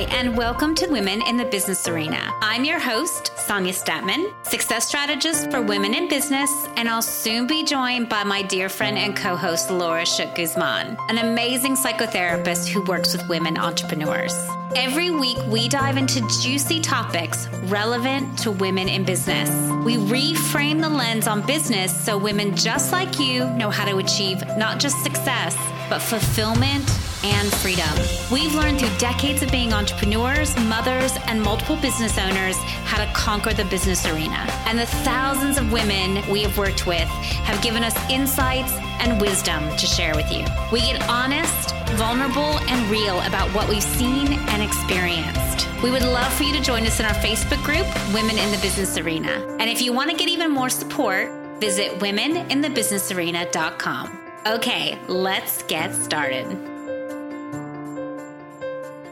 Hi, and welcome to Women in the Business Arena. I'm your host, Sonya Statman, success strategist for women in business, and I'll soon be joined by my dear friend and co-host, Laura Shook Guzman, an amazing psychotherapist who works with women entrepreneurs. Every week, we dive into juicy topics relevant to women in business. We reframe the lens on business so women just like you know how to achieve not just success, but fulfillment and freedom. We've learned through decades of being entrepreneurs, mothers, and multiple business owners how to conquer the business arena. And the thousands of women we have worked with have given us insights and wisdom to share with you. We get honest, vulnerable, and real about what we've seen and experienced. We would love for you to join us in our Facebook group, Women in the Business Arena. And if you want to get even more support, visit womeninthebusinessarena.com. Okay, let's get started.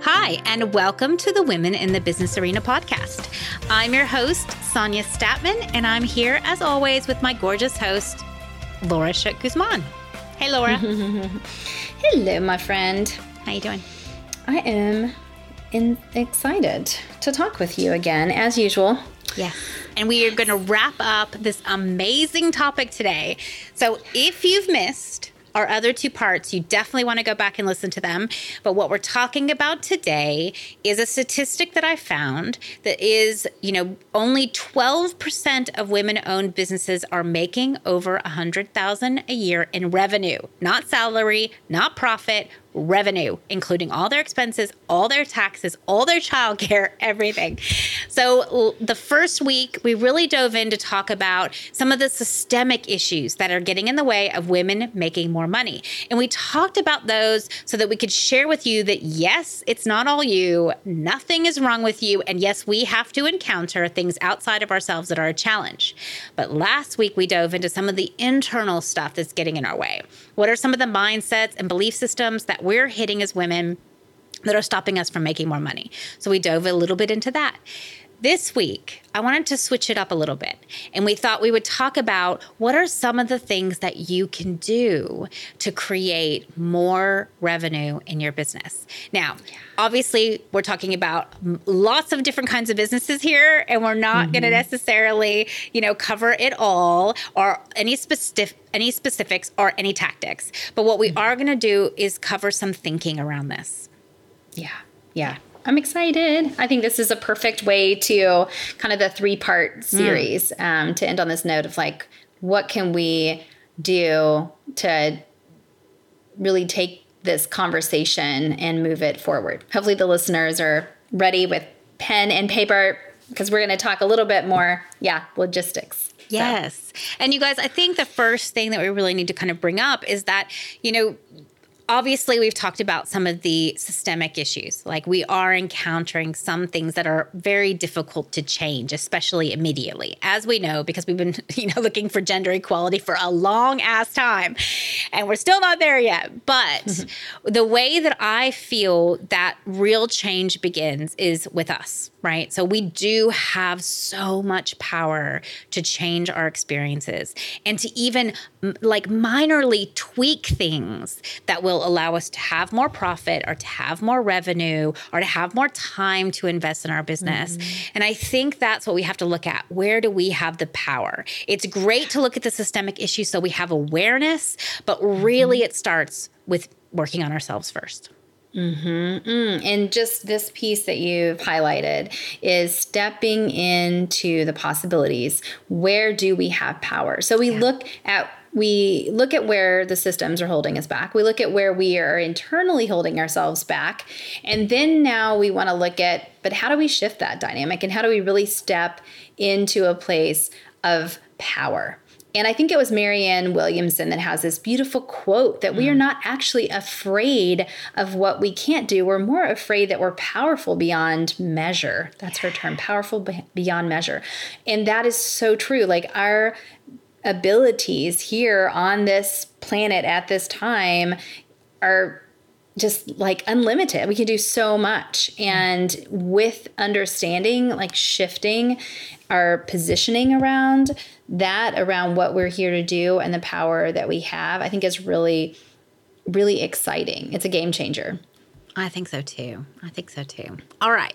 Hi, and welcome to the Women in the Business Arena podcast. I'm your host, Sonya Statman, and I'm here, as always, with my gorgeous host, Laura Shook Guzman. Hey, Laura. Hello, my friend. How you doing? I am excited to talk with you again, as usual. Yeah. And we are going to wrap up this amazing topic today. So if you've missed our other two parts, you definitely want to go back and listen to them. But what we're talking about today is a statistic that I found that is, only 12% of women-owned businesses are making over $100,000 a year in revenue, not salary, not profit, revenue, including all their expenses, all their taxes, all their childcare, everything. So the first week, we really dove in to talk about some of the systemic issues that are getting in the way of women making more money. And we talked about those so that we could share with you that, yes, it's not all you, nothing is wrong with you, and yes, we have to encounter things outside of ourselves that are a challenge. But last week, we dove into some of the internal stuff that's getting in our way. What are some of the mindsets and belief systems that we're hitting as women that are stopping us from making more money? So we dove a little bit into that. This week, I wanted to switch it up a little bit, and we thought we would talk about what are some of the things that you can do to create more revenue in your business. Now, obviously, we're talking about lots of different kinds of businesses here, and we're not going to necessarily, cover it all or any specifics or any tactics. But what we are going to do is cover some thinking around this. Yeah. I'm excited. I think this is a perfect way to kind of the 3-part series to end on this note of like, what can we do to really take this conversation and move it forward? Hopefully the listeners are ready with pen and paper because we're going to talk a little bit more. Yeah. Logistics. Yes. So. And you guys, I think the first thing that we really need to kind of bring up is that, obviously, we've talked about some of the systemic issues. Like we are encountering some things that are very difficult to change, especially immediately, as we know, because we've been, looking for gender equality for a long ass time, and we're still not there yet. But the way that I feel that real change begins is with us, right? So we do have so much power to change our experiences and to even minorly tweak things that will allow us to have more profit or to have more revenue or to have more time to invest in our business. Mm-hmm. And I think that's what we have to look at. Where do we have the power? It's great to look at the systemic issues so we have awareness, but really it starts with working on ourselves first. Mm-hmm. And just this piece that you've highlighted is stepping into the possibilities. Where do we have power? So we look at where the systems are holding us back. We look at where we are internally holding ourselves back. And then now we want to look at, but how do we shift that dynamic? And how do we really step into a place of power? And I think it was Marianne Williamson that has this beautiful quote that we are not actually afraid of what we can't do. We're more afraid that we're powerful beyond measure. That's her term, powerful beyond measure. And that is so true. Like our abilities here on this planet at this time are just like unlimited. We can do so much. And with understanding, like shifting our positioning around what we're here to do and the power that we have, I think is really, really exciting. It's a game changer. I think so too. All right.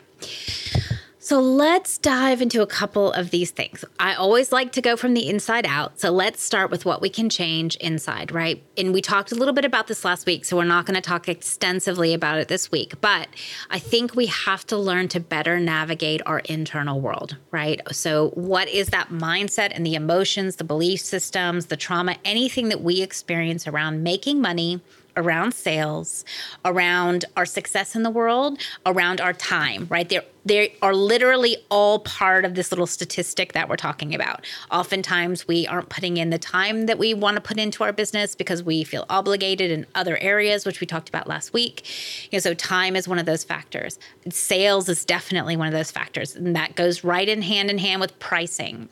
So let's dive into a couple of these things. I always like to go from the inside out. So let's start with what we can change inside, right? And we talked a little bit about this last week, so we're not going to talk extensively about it this week. But I think we have to learn to better navigate our internal world, right? So what is that mindset and the emotions, the belief systems, the trauma, anything that we experience around making money, around sales, around our success in the world, around our time, right? They are literally all part of this little statistic that we're talking about. Oftentimes, we aren't putting in the time that we want to put into our business because we feel obligated in other areas, which we talked about last week. You know, so time is one of those factors. Sales is definitely one of those factors, and that goes right in hand with pricing.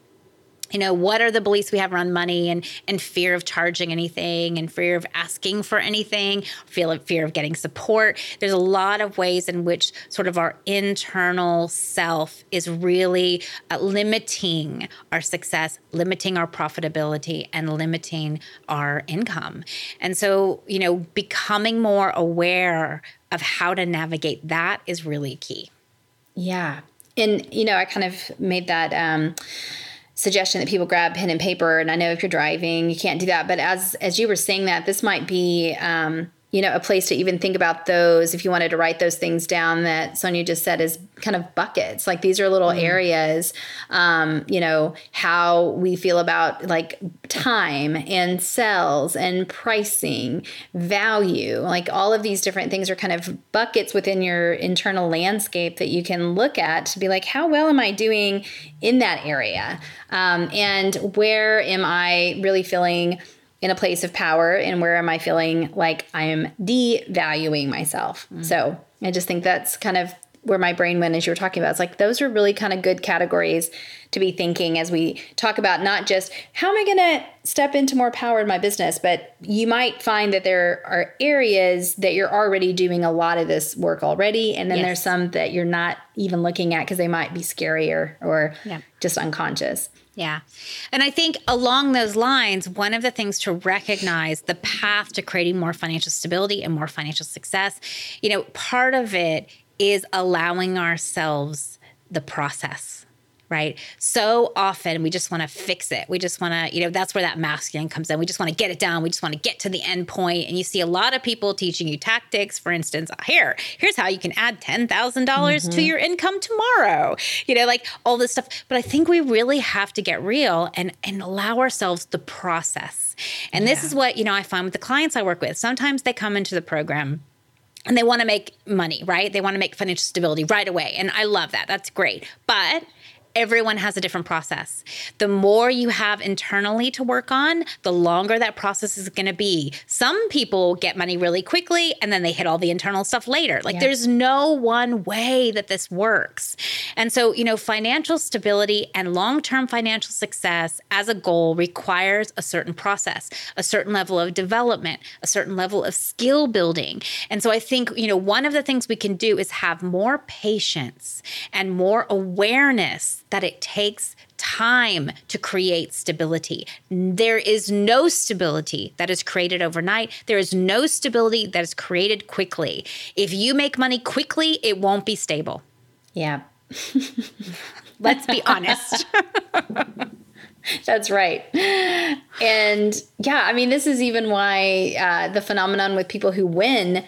You know, what are the beliefs we have around money and fear of charging anything and fear of asking for anything, fear of getting support? There's a lot of ways in which sort of our internal self is really limiting our success, limiting our profitability, and limiting our income. And so, you know, becoming more aware of how to navigate that is really key. Yeah. And, you know, I kind of made that suggestion that people grab pen and paper. And I know if you're driving, you can't do that. But as you were saying that, this might be, you know, a place to even think about those, if you wanted to write those things down that Sonya just said is kind of buckets. Like these are little areas, you know, how we feel about like time and sales and pricing, value, like all of these different things are kind of buckets within your internal landscape that you can look at to be like, how well am I doing in that area? And where am I really feeling in a place of power, and where am I feeling like I am devaluing myself? Mm-hmm. So I just think that's kind of where my brain went as you were talking about. It's like those are really kind of good categories to be thinking as we talk about not just how am I going to step into more power in my business, but you might find that there are areas that you're already doing a lot of this work already. And then there's some that you're not even looking at because they might be scarier or just unconscious. Yeah. And I think along those lines, one of the things to recognize the path to creating more financial stability and more financial success, you know, part of it is allowing ourselves the process, right? So often we just want to fix it. We just want to, you know, that's where that masculine comes in. We just want to get it done. We just want to get to the end point. And you see a lot of people teaching you tactics. For instance, here's how you can add $10,000 to your income tomorrow. You know, like all this stuff. But I think we really have to get real and allow ourselves the process. And this is what, you know, I find with the clients I work with. Sometimes they come into the program and they want to make money, right? They want to make financial stability right away. And I love that. That's great. But everyone has a different process. The more you have internally to work on, the longer that process is going to be. Some people get money really quickly and then they hit all the internal stuff later. Like there's no one way that this works. And so, you know, financial stability and long-term financial success as a goal requires a certain process, a certain level of development, a certain level of skill building. And so I think, you know, one of the things we can do is have more patience and more awareness that it takes time to create stability. There is no stability that is created overnight. There is no stability that is created quickly. If you make money quickly, it won't be stable. Yeah. Let's be honest. That's right. And yeah, I mean, this is even why the phenomenon with people who win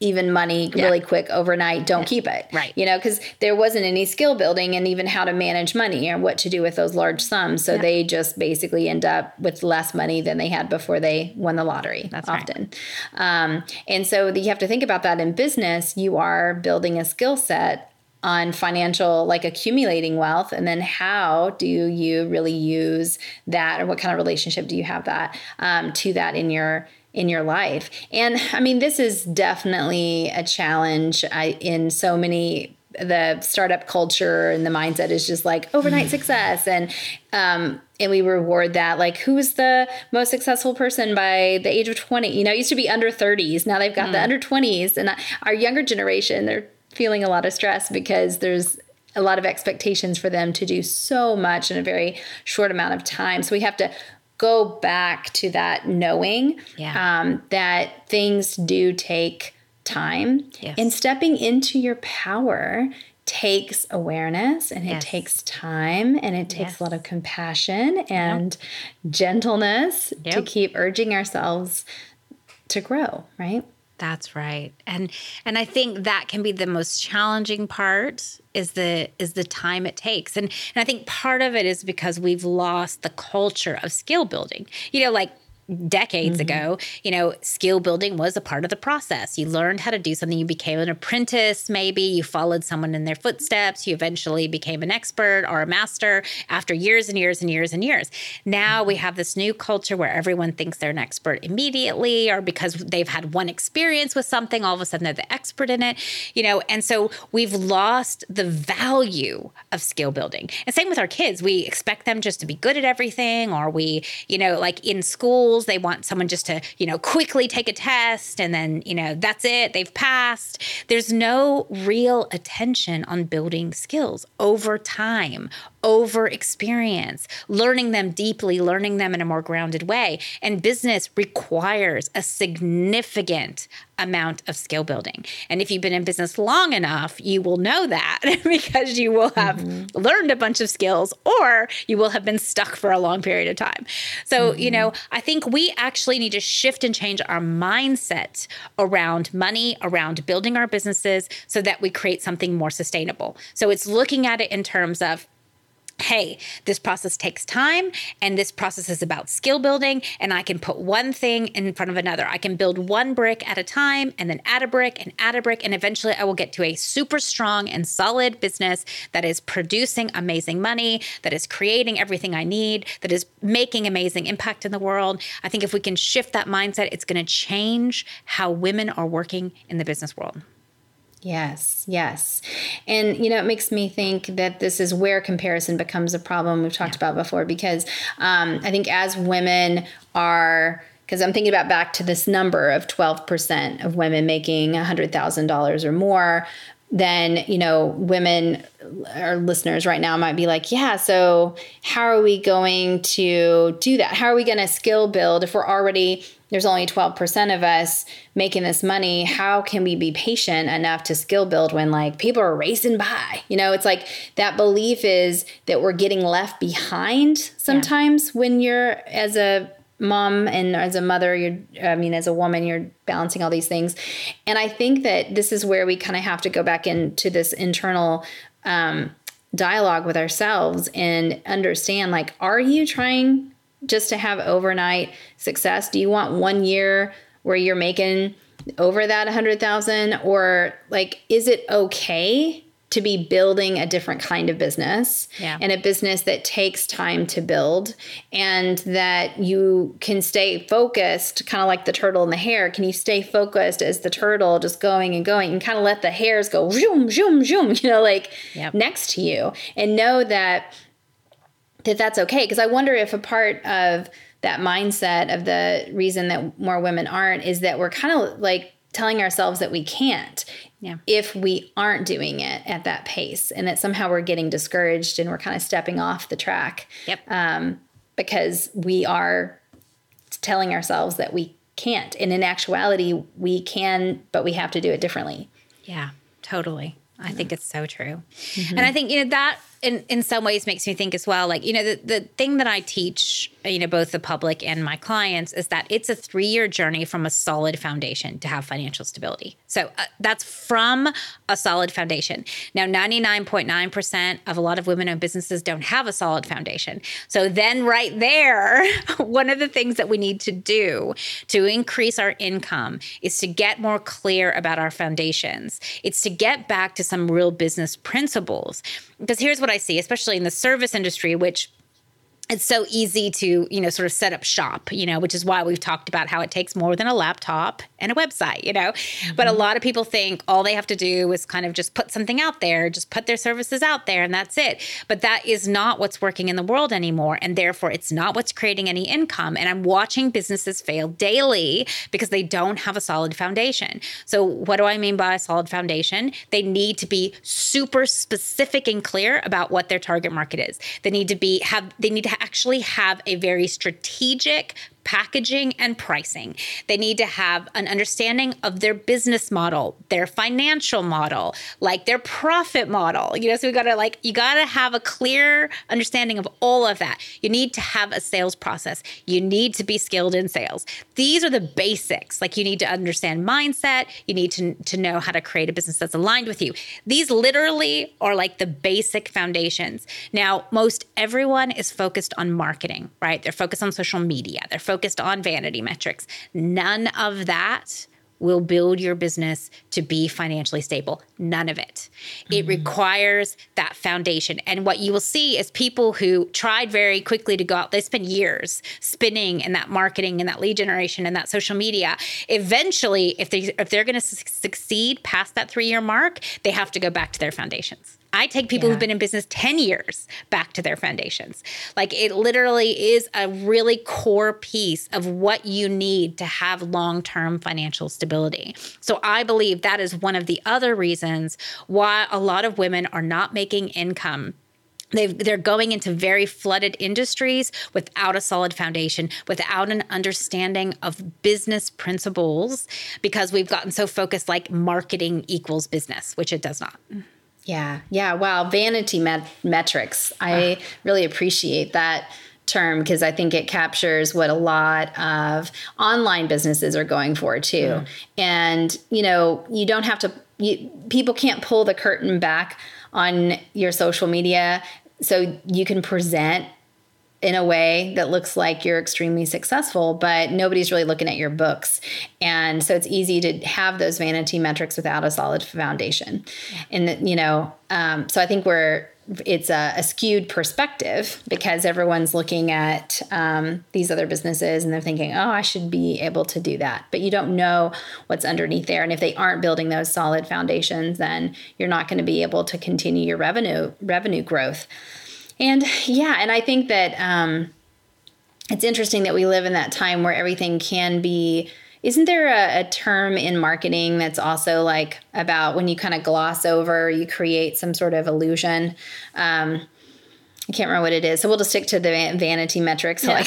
even money really quick overnight, don't keep it. Right. You know, because there wasn't any skill building and even how to manage money and what to do with those large sums. So they just basically end up with less money than they had before they won the lottery. That's often. Right. And so you have to think about that in business. You are building a skill set on financial, like accumulating wealth. And then how do you really use that, or what kind of relationship do you have that to that in your life? And I mean, this is definitely a challenge in so many, the startup culture and the mindset is just like overnight success. And we reward that. Like, who is the most successful person by the age of 20? You know, it used to be under 30s. Now they've got the under 20s. And our younger generation, they're feeling a lot of stress because there's a lot of expectations for them to do so much in a very short amount of time. So we have to go back to that knowing that things do take time. Yes. And stepping into your power takes awareness, and yes. it takes time, and it takes yes. a lot of compassion and yep. gentleness yep. to keep urging ourselves to grow, right? That's right. And I think that can be the most challenging part is the time it takes. And I think part of it is because we've lost the culture of skill building. You know, like decades mm-hmm. ago, you know, skill building was a part of the process. You learned how to do something. You became an apprentice, maybe. You followed someone in their footsteps. You eventually became an expert or a master after years and years and years and years. Now mm-hmm. we have this new culture where everyone thinks they're an expert immediately, or because they've had one experience with something, all of a sudden they're the expert in it, you know. And so we've lost the value of skill building. And same with our kids. We expect them just to be good at everything, or we, you know, like in school, they want someone just to, you know, quickly take a test and then, you know, that's it. They've passed. There's no real attention on building skills over time, over experience, learning them deeply, learning them in a more grounded way. And business requires a significant amount of skill building. And if you've been in business long enough, you will know that because you will have mm-hmm. learned a bunch of skills, or you will have been stuck for a long period of time. So, mm-hmm. you know, I think we actually need to shift and change our mindset around money, around building our businesses, so that we create something more sustainable. So it's looking at it in terms of, hey, this process takes time, and this process is about skill building, and I can put one thing in front of another. I can build one brick at a time, and then add a brick and add a brick, and eventually I will get to a super strong and solid business that is producing amazing money, that is creating everything I need, that is making amazing impact in the world. I think if we can shift that mindset, it's going to change how women are working in the business world. Yes, yes. And, you know, it makes me think that this is where comparison becomes a problem we've talked about before, because I think as women are, because I'm thinking about back to this number of 12% of women making $100,000 or more, then, you know, women, our listeners right now might be like, yeah, so how are we going to do that? How are we going to skill build if we're already... There's only 12% of us making this money. How can we be patient enough to skill build when, like, people are racing by? You know, it's like that belief is that we're getting left behind sometimes yeah. when you're as a mom and as a mother, as a woman, you're balancing all these things. And I think that this is where we kind of have to go back into this internal dialogue with ourselves and understand, like, are you trying just to have overnight success? Do you want 1 year where you're making over that 100,000? Or, like, is it okay to be building a different kind of business yeah. and a business that takes time to build, and that you can stay focused, kind of like the turtle and the hare? Can you stay focused as the turtle, just going and going, and kind of let the hares go zoom, zoom, zoom, you know, like yep. next to you, and know that that's okay? Because I wonder if a part of that mindset of the reason that more women aren't is that we're kind of like telling ourselves that we can't yeah. if we aren't doing it at that pace, and that somehow we're getting discouraged and we're kind of stepping off the track yep. Because we are telling ourselves that we can't. And in actuality, we can, but we have to do it differently. Yeah, totally. I think it's so true. Mm-hmm. And I think, you know, that in some ways makes me think as well, like, you know, the thing that I teach, you know, both the public and my clients, is that it's a 3-year journey from a solid foundation to have financial stability. So that's from a solid foundation. Now, 99.9% of a lot of women-owned businesses don't have a solid foundation. So then right there, one of the things that we need to do to increase our income is to get more clear about our foundations. It's to get back to some real business principles. Because here's what I see, especially in the service industry, which it's so easy to, you know, sort of set up shop, you know, which is why we've talked about how it takes more than a laptop and a website, you know, mm-hmm. but a lot of people think all they have to do is kind of just put something out there, just put their services out there, and that's it. But that is not what's working in the world anymore. And therefore, it's not what's creating any income. And I'm watching businesses fail daily because they don't have a solid foundation. So what do I mean by a solid foundation? They need to be super specific and clear about what their target market is. They need to actually have a very strategic packaging and pricing. They need to have an understanding of their business model, their financial model, like their profit model. You know, so we gotta you gotta have a clear understanding of all of that. You need to have a sales process. You need to be skilled in sales. These are the basics. Like you need to understand mindset. You need to know how to create a business that's aligned with you. These literally are like the basic foundations. Now, most everyone is focused on marketing, right? They're focused on social media. They're focused on vanity metrics. None of that will build your business to be financially stable. None of it. It requires that foundation. And what you will see is people who tried very quickly to go out, they spend years spinning in that marketing and that lead generation and that social media. Eventually, if they're going to succeed past that 3-year mark, they have to go back to their foundations. I take people who've been in business 10 years back to their foundations. Like it literally is a really core piece of what you need to have long-term financial stability. So I believe that is one of the other reasons why a lot of women are not making income. They're going into very flooded industries without a solid foundation, without an understanding of business principles, because we've gotten so focused like marketing equals business, which it does not. Yeah. Wow. Vanity metrics. I really appreciate that term because I think it captures what a lot of online businesses are going for too. Mm. And, you know, you don't have to, people can't pull the curtain back on your social media so you can present in a way that looks like you're extremely successful, but nobody's really looking at your books. And so it's easy to have those vanity metrics without a solid foundation. And, you know, so I think it's a skewed perspective because everyone's looking at these other businesses and they're thinking, oh, I should be able to do that. But you don't know what's underneath there. And if they aren't building those solid foundations, then you're not going to be able to continue your revenue growth. And I think that it's interesting that we live in that time where everything can be. Isn't there a term in marketing that's also like about when you kind of gloss over, you create some sort of illusion? I can't remember what it is. So we'll just stick to the vanity metrics like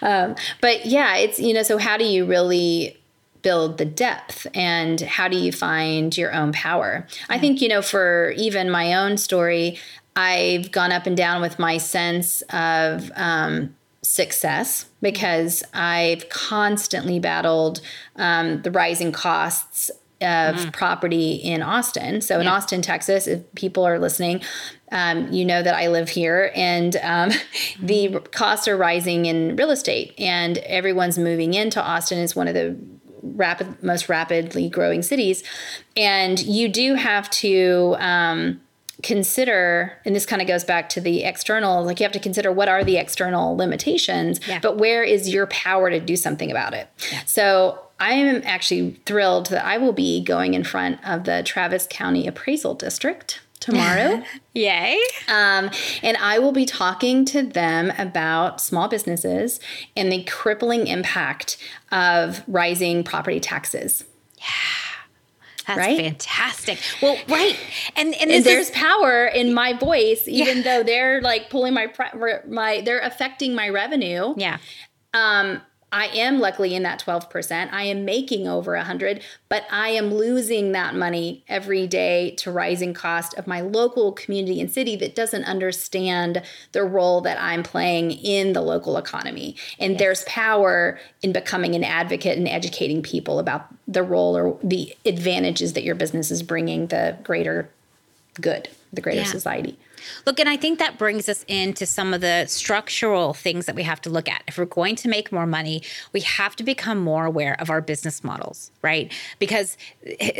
that. It's, you know, so how do you really build the depth and how do you find your own power? I think, you know, for even my own story, I've gone up and down with my sense of success because I've constantly battled the rising costs of property in Austin. So in Austin, Texas, if people are listening, you know that I live here and the costs are rising in real estate and everyone's moving into Austin. It's one of the most rapidly growing cities. And you do have to consider, and this kind of goes back to the external, like you have to consider what are the external limitations, but where is your power to do something about it? Yeah. So I am actually thrilled that I will be going in front of the Travis County Appraisal District tomorrow. Yay. And I will be talking to them about small businesses and the crippling impact of rising property taxes. Yeah. That's right? Fantastic. Well, right. And there's power in my voice, even though they're like pulling they're affecting my revenue. Yeah. I am luckily in that 12%. I am making over 100, but I am losing that money every day to rising cost of my local community and city that doesn't understand the role that I'm playing in the local economy. And there's power in becoming an advocate and educating people about the role or the advantages that your business is bringing the greater good, the greater society. Look, and I think that brings us into some of the structural things that we have to look at. If we're going to make more money, we have to become more aware of our business models, right? Because,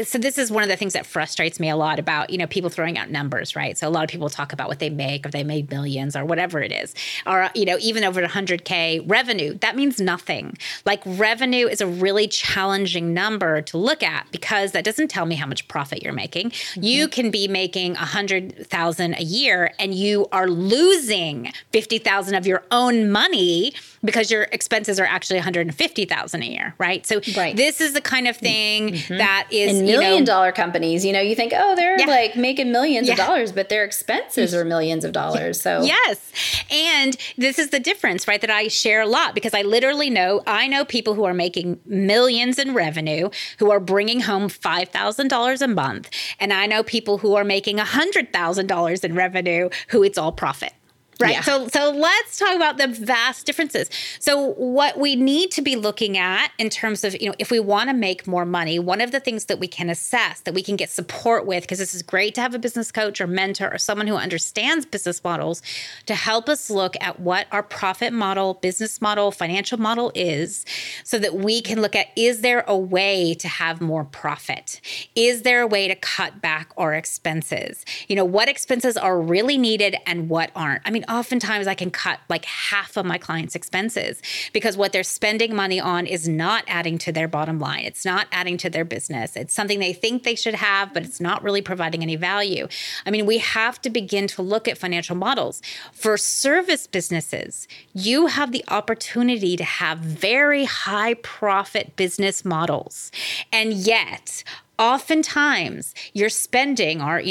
so this is one of the things that frustrates me a lot about, you know, people throwing out numbers, right? So a lot of people talk about what they make, or they made millions or whatever it is, or, you know, even over 100K revenue, that means nothing. Like revenue is a really challenging number to look at because that doesn't tell me how much profit you're making. Mm-hmm. You can be making $100,000 a year year and you are losing $50,000 of your own money because your expenses are actually $150,000 a year, right? So this is the kind of thing that is, and million dollar companies, you think, oh, they're like making millions of dollars, but their expenses are millions of dollars. So yes. And this is the difference, right? That I share a lot because I literally know, I know people who are making millions in revenue, who are bringing home $5,000 a month. And I know people who are making $100,000 in revenue, who it's all profit. Right. Yeah. So let's talk about the vast differences. So what we need to be looking at in terms of, if we want to make more money, one of the things that we can assess, that we can get support with, because this is great to have a business coach or mentor or someone who understands business models to help us look at what our profit model, business model, financial model is, so that we can look at, is there a way to have more profit? Is there a way to cut back our expenses? What expenses are really needed and what aren't? Oftentimes I can cut like half of my clients' expenses because what they're spending money on is not adding to their bottom line. It's not adding to their business. It's something they think they should have, but it's not really providing any value. We have to begin to look at financial models. For service businesses, you have the opportunity to have very high profit business models. And yet, oftentimes, you're spending, or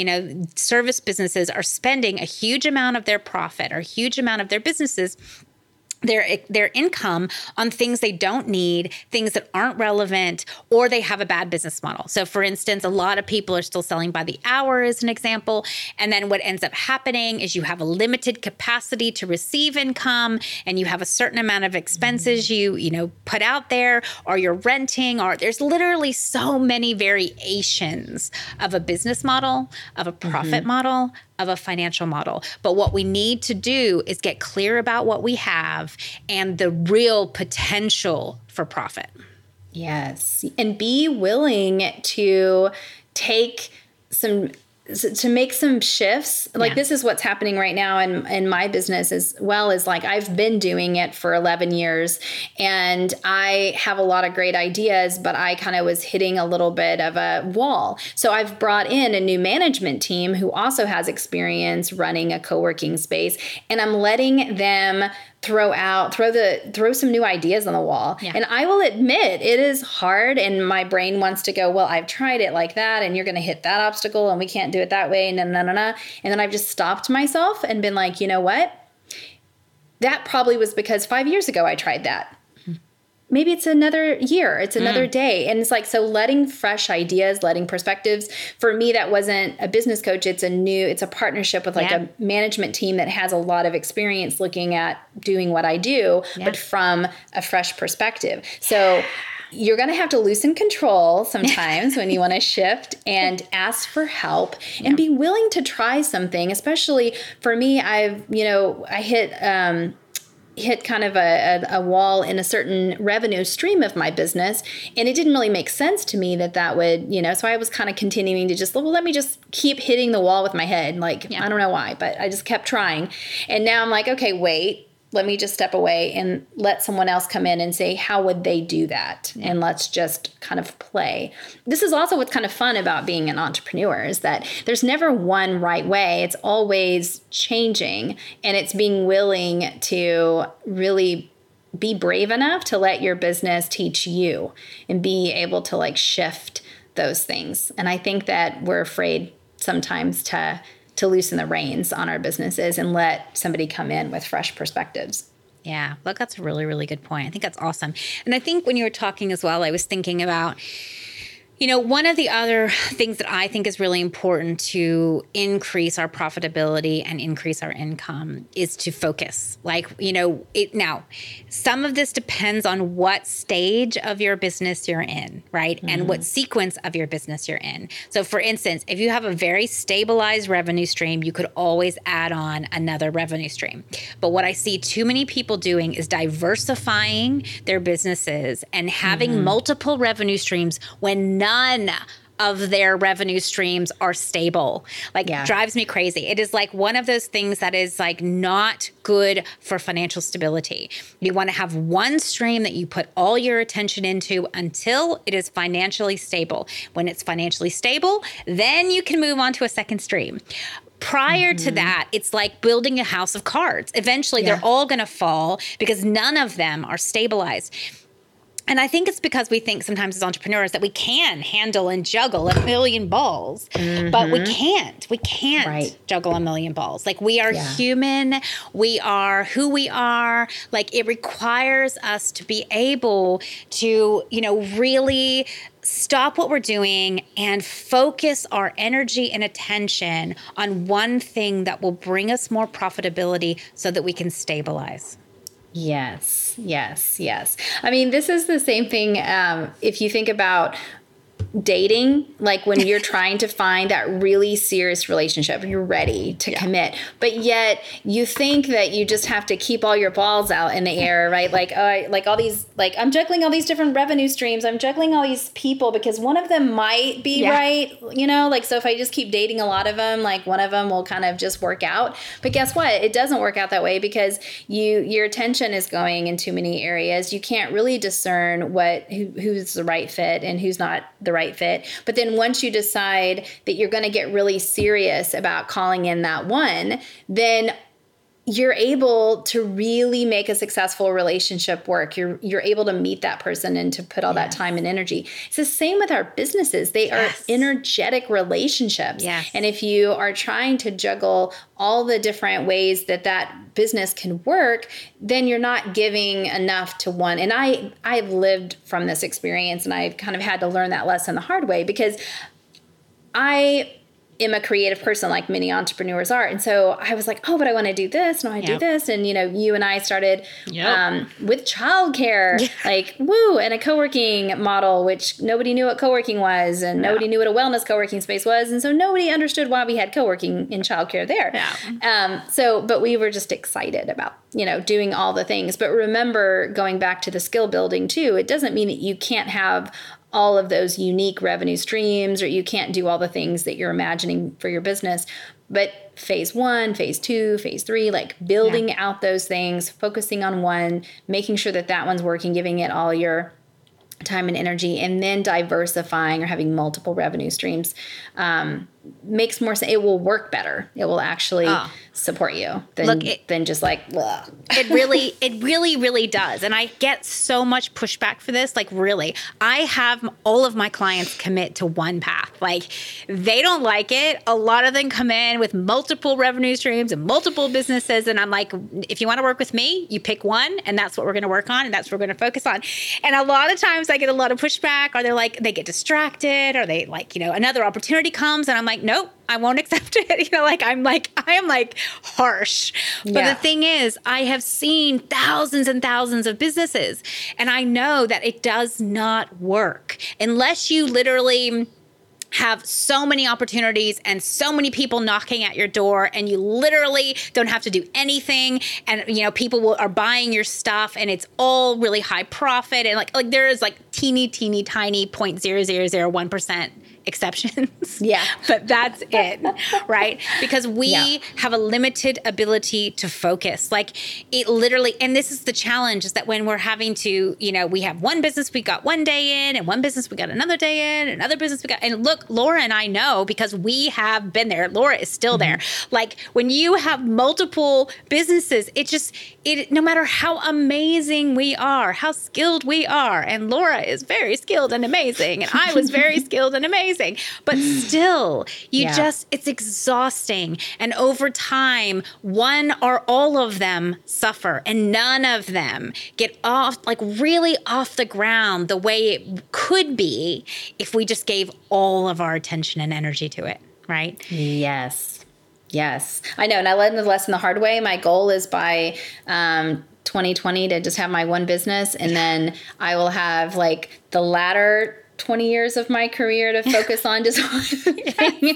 service businesses are spending a huge amount of their profit or a huge amount of their businesses, their income, on things they don't need, things that aren't relevant, or they have a bad business model. So for instance, a lot of people are still selling by the hour as an example. And then what ends up happening is you have a limited capacity to receive income, and you have a certain amount of expenses you put out there, or you're renting, or there's literally so many variations of a business model, of a profit model, of a financial model. But what we need to do is get clear about what we have and the real potential for profit. Yes. And be willing to make some shifts. Like this is what's happening right now in my business as well, is like I've been doing it for 11 years and I have a lot of great ideas, but I kind of was hitting a little bit of a wall. So I've brought in a new management team who also has experience running a co-working space, and I'm letting them throw some new ideas on the wall. Yeah. And I will admit it is hard, and my brain wants to go, well, I've tried it like that and you're going to hit that obstacle and we can't do it that way. And then I've just stopped myself and been like, you know what? That probably was because 5 years ago I tried that. Maybe it's another year, it's another day. And it's like, so letting fresh ideas, letting perspectives. For me, that wasn't a business coach. It's a partnership with a management team that has a lot of experience looking at doing what I do, but from a fresh perspective. So you're going to have to loosen control sometimes when you want to shift, and ask for help and be willing to try something. Especially for me, I hit kind of a wall in a certain revenue stream of my business. And it didn't really make sense to me that would, so I was kind of continuing to let me just keep hitting the wall with my head. I don't know why, but I just kept trying. And now I'm like, okay, wait, let me just step away and let someone else come in and say, how would they do that? And let's just kind of play. This is also what's kind of fun about being an entrepreneur, is that there's never one right way. It's always changing, and it's being willing to really be brave enough to let your business teach you and be able to shift those things. And I think that we're afraid sometimes to loosen the reins on our businesses and let somebody come in with fresh perspectives. Yeah, look, that's a really, really good point. I think that's awesome. And I think when you were talking as well, I was thinking about, one of the other things that I think is really important to increase our profitability and increase our income is to focus. Now, some of this depends on what stage of your business you're in, right? Mm-hmm. And what sequence of your business you're in. So for instance, if you have a very stabilized revenue stream, you could always add on another revenue stream. But what I see too many people doing is diversifying their businesses and having multiple revenue streams when none of their revenue streams are stable. Like, yeah. drives me crazy. It is like one of those things that is like not good for financial stability. You want to have one stream that you put all your attention into until it is financially stable. When it's financially stable, then you can move on to a second stream. Prior mm-hmm. to that, it's like building a house of cards. Eventually, yeah. they're all going to fall because none of them are stabilized. And I think it's because we think sometimes as entrepreneurs that we can handle and juggle a million balls, mm-hmm. but we can't. We can't right. juggle a million balls. Like, we are yeah. human. We are who we are. Like, it requires us to be able to, you know, really stop what we're doing and focus our energy and attention on one thing that will bring us more profitability so that we can stabilize. Yes, yes, yes. I mean, this is the same thing if you think about dating, like when you're trying to find that really serious relationship, you're ready to yeah. commit, but yet you think that you just have to keep all your balls out in the air, right? Like, like all these, like, I'm juggling all these different revenue streams. I'm juggling all these people because one of them might be yeah. right. You know, like, so if I just keep dating a lot of them, like one of them will kind of just work out, but guess what? It doesn't work out that way because your attention is going in too many areas. You can't really discern who's the right fit and who's not the right fit. But then once you decide that you're going to get really serious about calling in that one, then you're able to really make a successful relationship work. You're able to meet that person and to put all yes. that time and energy. It's the same with our businesses. They yes. are energetic relationships. Yes. And if you are trying to juggle all the different ways that business can work, then you're not giving enough to one. And I've lived from this experience, and I've kind of had to learn that lesson the hard way because I'm a creative person like many entrepreneurs are. And so I was like, oh, but I want to do this and I want to yep. do this. And, you know, you and I started yep. With childcare, yeah. like, woo, and a co-working model, which nobody knew what co-working was and yeah. nobody knew what a wellness co-working space was. And so nobody understood why we had co-working in childcare there. Yeah. But we were just excited about, you know, doing all the things. But remember, going back to the skill building too, it doesn't mean that you can't have all of those unique revenue streams, or you can't do all the things that you're imagining for your business. But phase one, phase two, phase three, like building yeah. out those things, focusing on one, making sure that that one's working, giving it all your time and energy, and then diversifying or having multiple revenue streams makes more sense. It will work better. It will actually support you than just like, ugh. It really does. And I get so much pushback for this. Like, really, I have all of my clients commit to one path. Like, they don't like it. A lot of them come in with multiple revenue streams and multiple businesses. And I'm like, if you want to work with me, you pick one, and that's what we're going to work on. And that's what we're going to focus on. And a lot of times I get a lot of pushback, or they're like, they get distracted, or they, like, you know, another opportunity comes, and I'm like, nope, I won't accept it. You know, like, I am like harsh. But yeah. the thing is, I have seen thousands and thousands of businesses, and I know that it does not work unless you literally have so many opportunities and so many people knocking at your door, and you literally don't have to do anything. And, you know, people are buying your stuff, and it's all really high profit. And like there is like teeny tiny 0.0001% exceptions. Yeah. But that's it, right? Because we yeah. have a limited ability to focus. Like, it literally, and this is the challenge, is that when we're having to, you know, we have one business we got one day in, and one business we got another day in, another business we got, and look, Laura and I know because we have been there. Laura is still mm-hmm. there. Like, when you have multiple businesses, it no matter how amazing we are, how skilled we are, and Laura is very skilled and amazing, and I was very skilled and amazing. But still, you yeah. it's exhausting. And over time, one or all of them suffer, and none of them get off the ground the way it could be if we just gave all of our attention and energy to it, right? Yes. Yes. I know. And I learned the lesson the hard way. My goal is by 2020 to just have my one business, and then I will have like the latter 20 years of my career to focus on just one thing.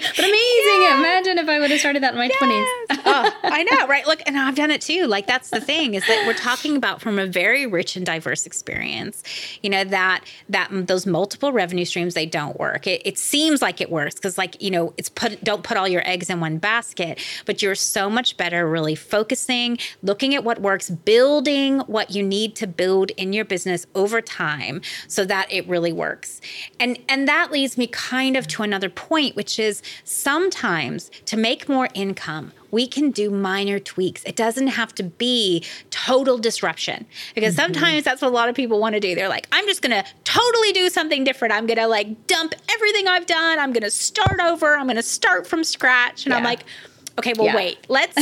But amazing. Yeah. Imagine if I would have started that in my 20s. I know, right? Look, and I've done it too. Like, that's the thing, is that we're talking about from a very rich and diverse experience, you know, that those multiple revenue streams, they don't work. It seems like it works because, like, you know, don't put all your eggs in one basket, but you're so much better really focusing, looking at what works, building what you need to build in your business over time so that it really works. And that leads me kind of to another point, which is sometimes to make more income, we can do minor tweaks. It doesn't have to be total disruption, because sometimes that's what a lot of people want to do. They're like, I'm just going to totally do something different. I'm going to like dump everything I've done. I'm going to start over. I'm going to start from scratch. And I'm like, okay, well, wait, let's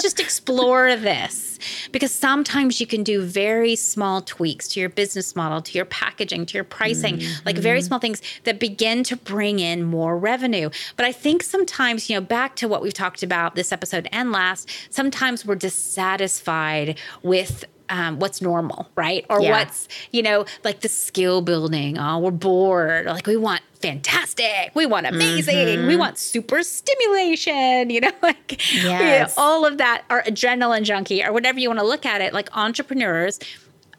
just explore this, because sometimes you can do very small tweaks to your business model, to your packaging, to your pricing, like very small things that begin to bring in more revenue. But I think sometimes, you know, back to what we've talked about this episode and last, sometimes we're dissatisfied with what's normal, right? Or what's, you know, like the skill building. Oh, we're bored. Or like, we want fantastic. We want amazing. We want super stimulation, you know, like you know, all of that, our adrenaline junkie or whatever you want to look at it. Like, entrepreneurs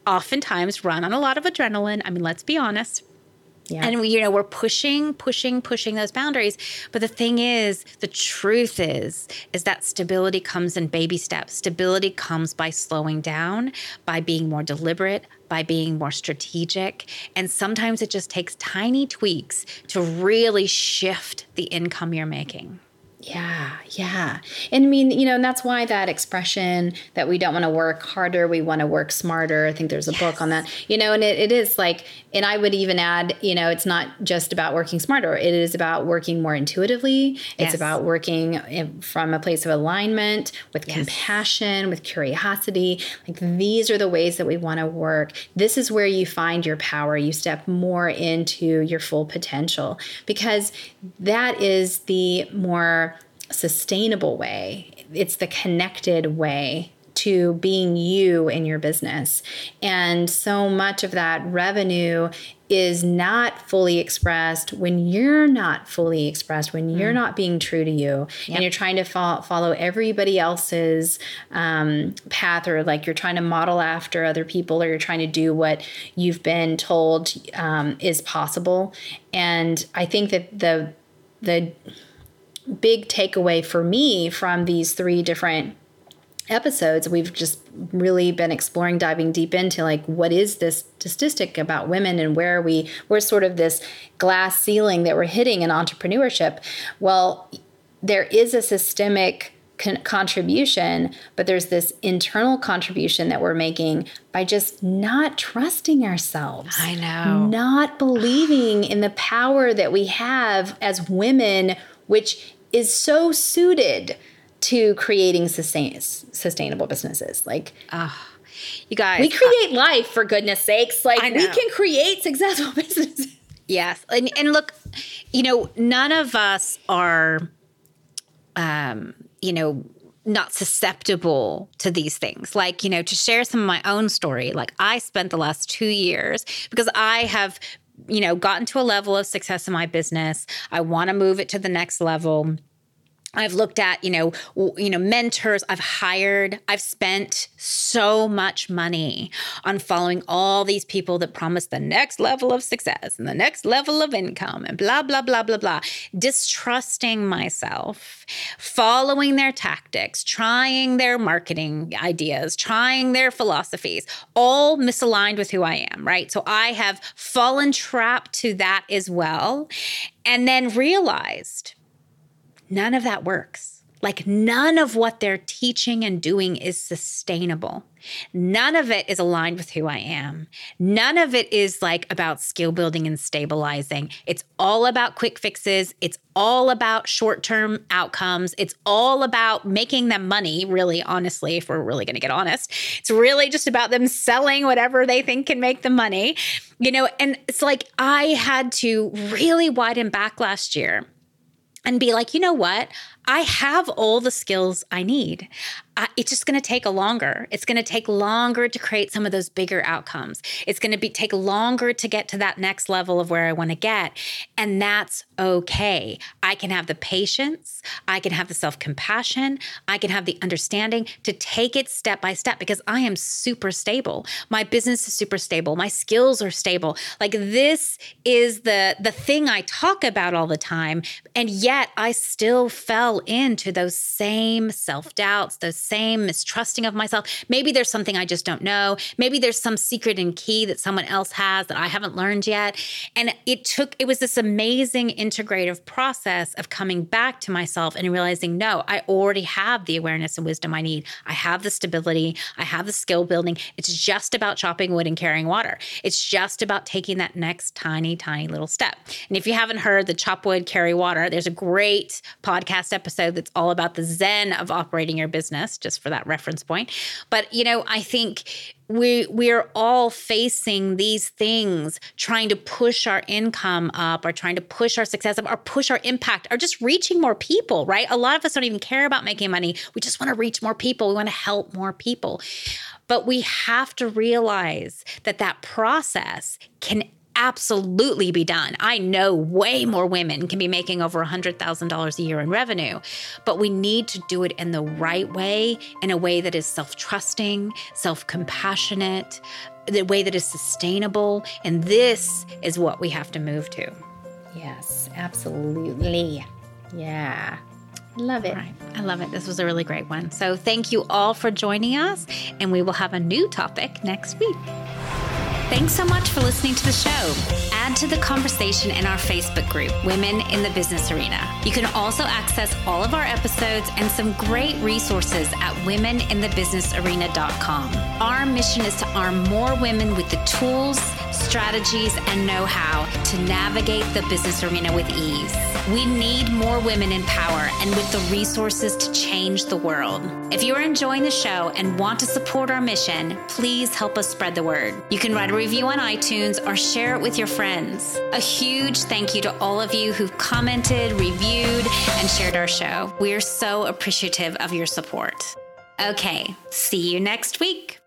oftentimes run on a lot of adrenaline. I mean, let's be honest. Yeah. And we, you know, we're pushing those boundaries. But the thing is, the truth is that stability comes in baby steps. Stability comes by slowing down, by being more deliberate, by being more strategic. And sometimes it just takes tiny tweaks to really shift the income you're making. Yeah. And I mean, you know, and that's why that expression that we don't want to work harder, we want to work smarter. I think there's a book on that, you know, and it is like, and I would even add, you know, it's not just about working smarter. It is about working more intuitively. It's about working from a place of alignment, with compassion, with curiosity. Like, these are the ways that we want to work. This is where you find your power. You step more into your full potential, because that is the more sustainable way. It's the connected way to being you in your business. And so much of that revenue is not fully expressed when you're not fully expressed, when you're not being true to you, and you're trying to follow everybody else's path, or like you're trying to model after other people, or you're trying to do what you've been told is possible. And I think that the big takeaway for me from these three different episodes, we've just really been exploring, diving deep into like, what is this statistic about women, and where we're sort of this glass ceiling that we're hitting in entrepreneurship. Well, there is a systemic contribution, but there's this internal contribution that we're making by just not trusting ourselves. I know. Not believing in the power that we have as women, which is so suited to creating sustainable businesses. Like, you guys, we create life, for goodness sakes. Like, we can create successful businesses. Yes. And look, you know, none of us are, you know, not susceptible to these things. Like, you know, to share some of my own story, like, I spent the last 2 years, because I have, you know, gotten to a level of success in my business. I want to move it to the next level. I've looked at, you know, mentors. I've hired. I've spent so much money on following all these people that promise the next level of success and the next level of income and blah, blah, blah, blah, blah. Distrusting myself, following their tactics, trying their marketing ideas, trying their philosophies, all misaligned with who I am, right? So I have fallen trapped to that as well, and then realized none of that works. Like, none of what they're teaching and doing is sustainable. None of it is aligned with who I am. None of it is like about skill building and stabilizing. It's all about quick fixes. It's all about short-term outcomes. It's all about making them money, really, honestly, if we're really going to get honest. It's really just about them selling whatever they think can make them money. You know, and it's like, I had to really widen back last year and be like, you know what? I have all the skills I need. it's just going to take longer. It's going to take longer to create some of those bigger outcomes. It's going to take longer to get to that next level of where I want to get. And that's okay. I can have the patience. I can have the self-compassion. I can have the understanding to take it step by step because I am super stable. My business is super stable. My skills are stable. Like this is the thing I talk about all the time. And yet I still fell into those same self-doubts, those same mistrusting of myself. Maybe there's something I just don't know. Maybe there's some secret and key that someone else has that I haven't learned yet. And it was this amazing integrative process of coming back to myself and realizing, no, I already have the awareness and wisdom I need. I have the stability. I have the skill building. It's just about chopping wood and carrying water. It's just about taking that next tiny, tiny little step. And if you haven't heard the Chop Wood, Carry Water, there's a great podcast episode that's all about the zen of operating your business, just for that reference point. But, you know, I think we are all facing these things, trying to push our income up or trying to push our success up or push our impact or just reaching more people, right? A lot of us don't even care about making money. We just want to reach more people. We want to help more people. But we have to realize that that process can absolutely be done. I know way more women can be making over $100,000 a year in revenue, but we need to do it in the right way, in a way that is self-trusting, self-compassionate, the way that is sustainable. And this is what we have to move to. Yes, absolutely. Yeah. Love it. Right. I love it. This was a really great one. So thank you all for joining us, and we will have a new topic next week. Thanks so much for listening to the show. Add to the conversation in our Facebook group, Women in the Business Arena. You can also access all of our episodes and some great resources at womeninthebusinessarena.com. Our mission is to arm more women with the tools, strategies, and know-how to navigate the business arena with ease. We need more women in power and with the resources to change the world. If you are enjoying the show and want to support our mission, please help us spread the word. You can write a review on iTunes or share it with your friends. A huge thank you to all of you who've commented, reviewed, and shared our show. We're so appreciative of your support. Okay, see you next week.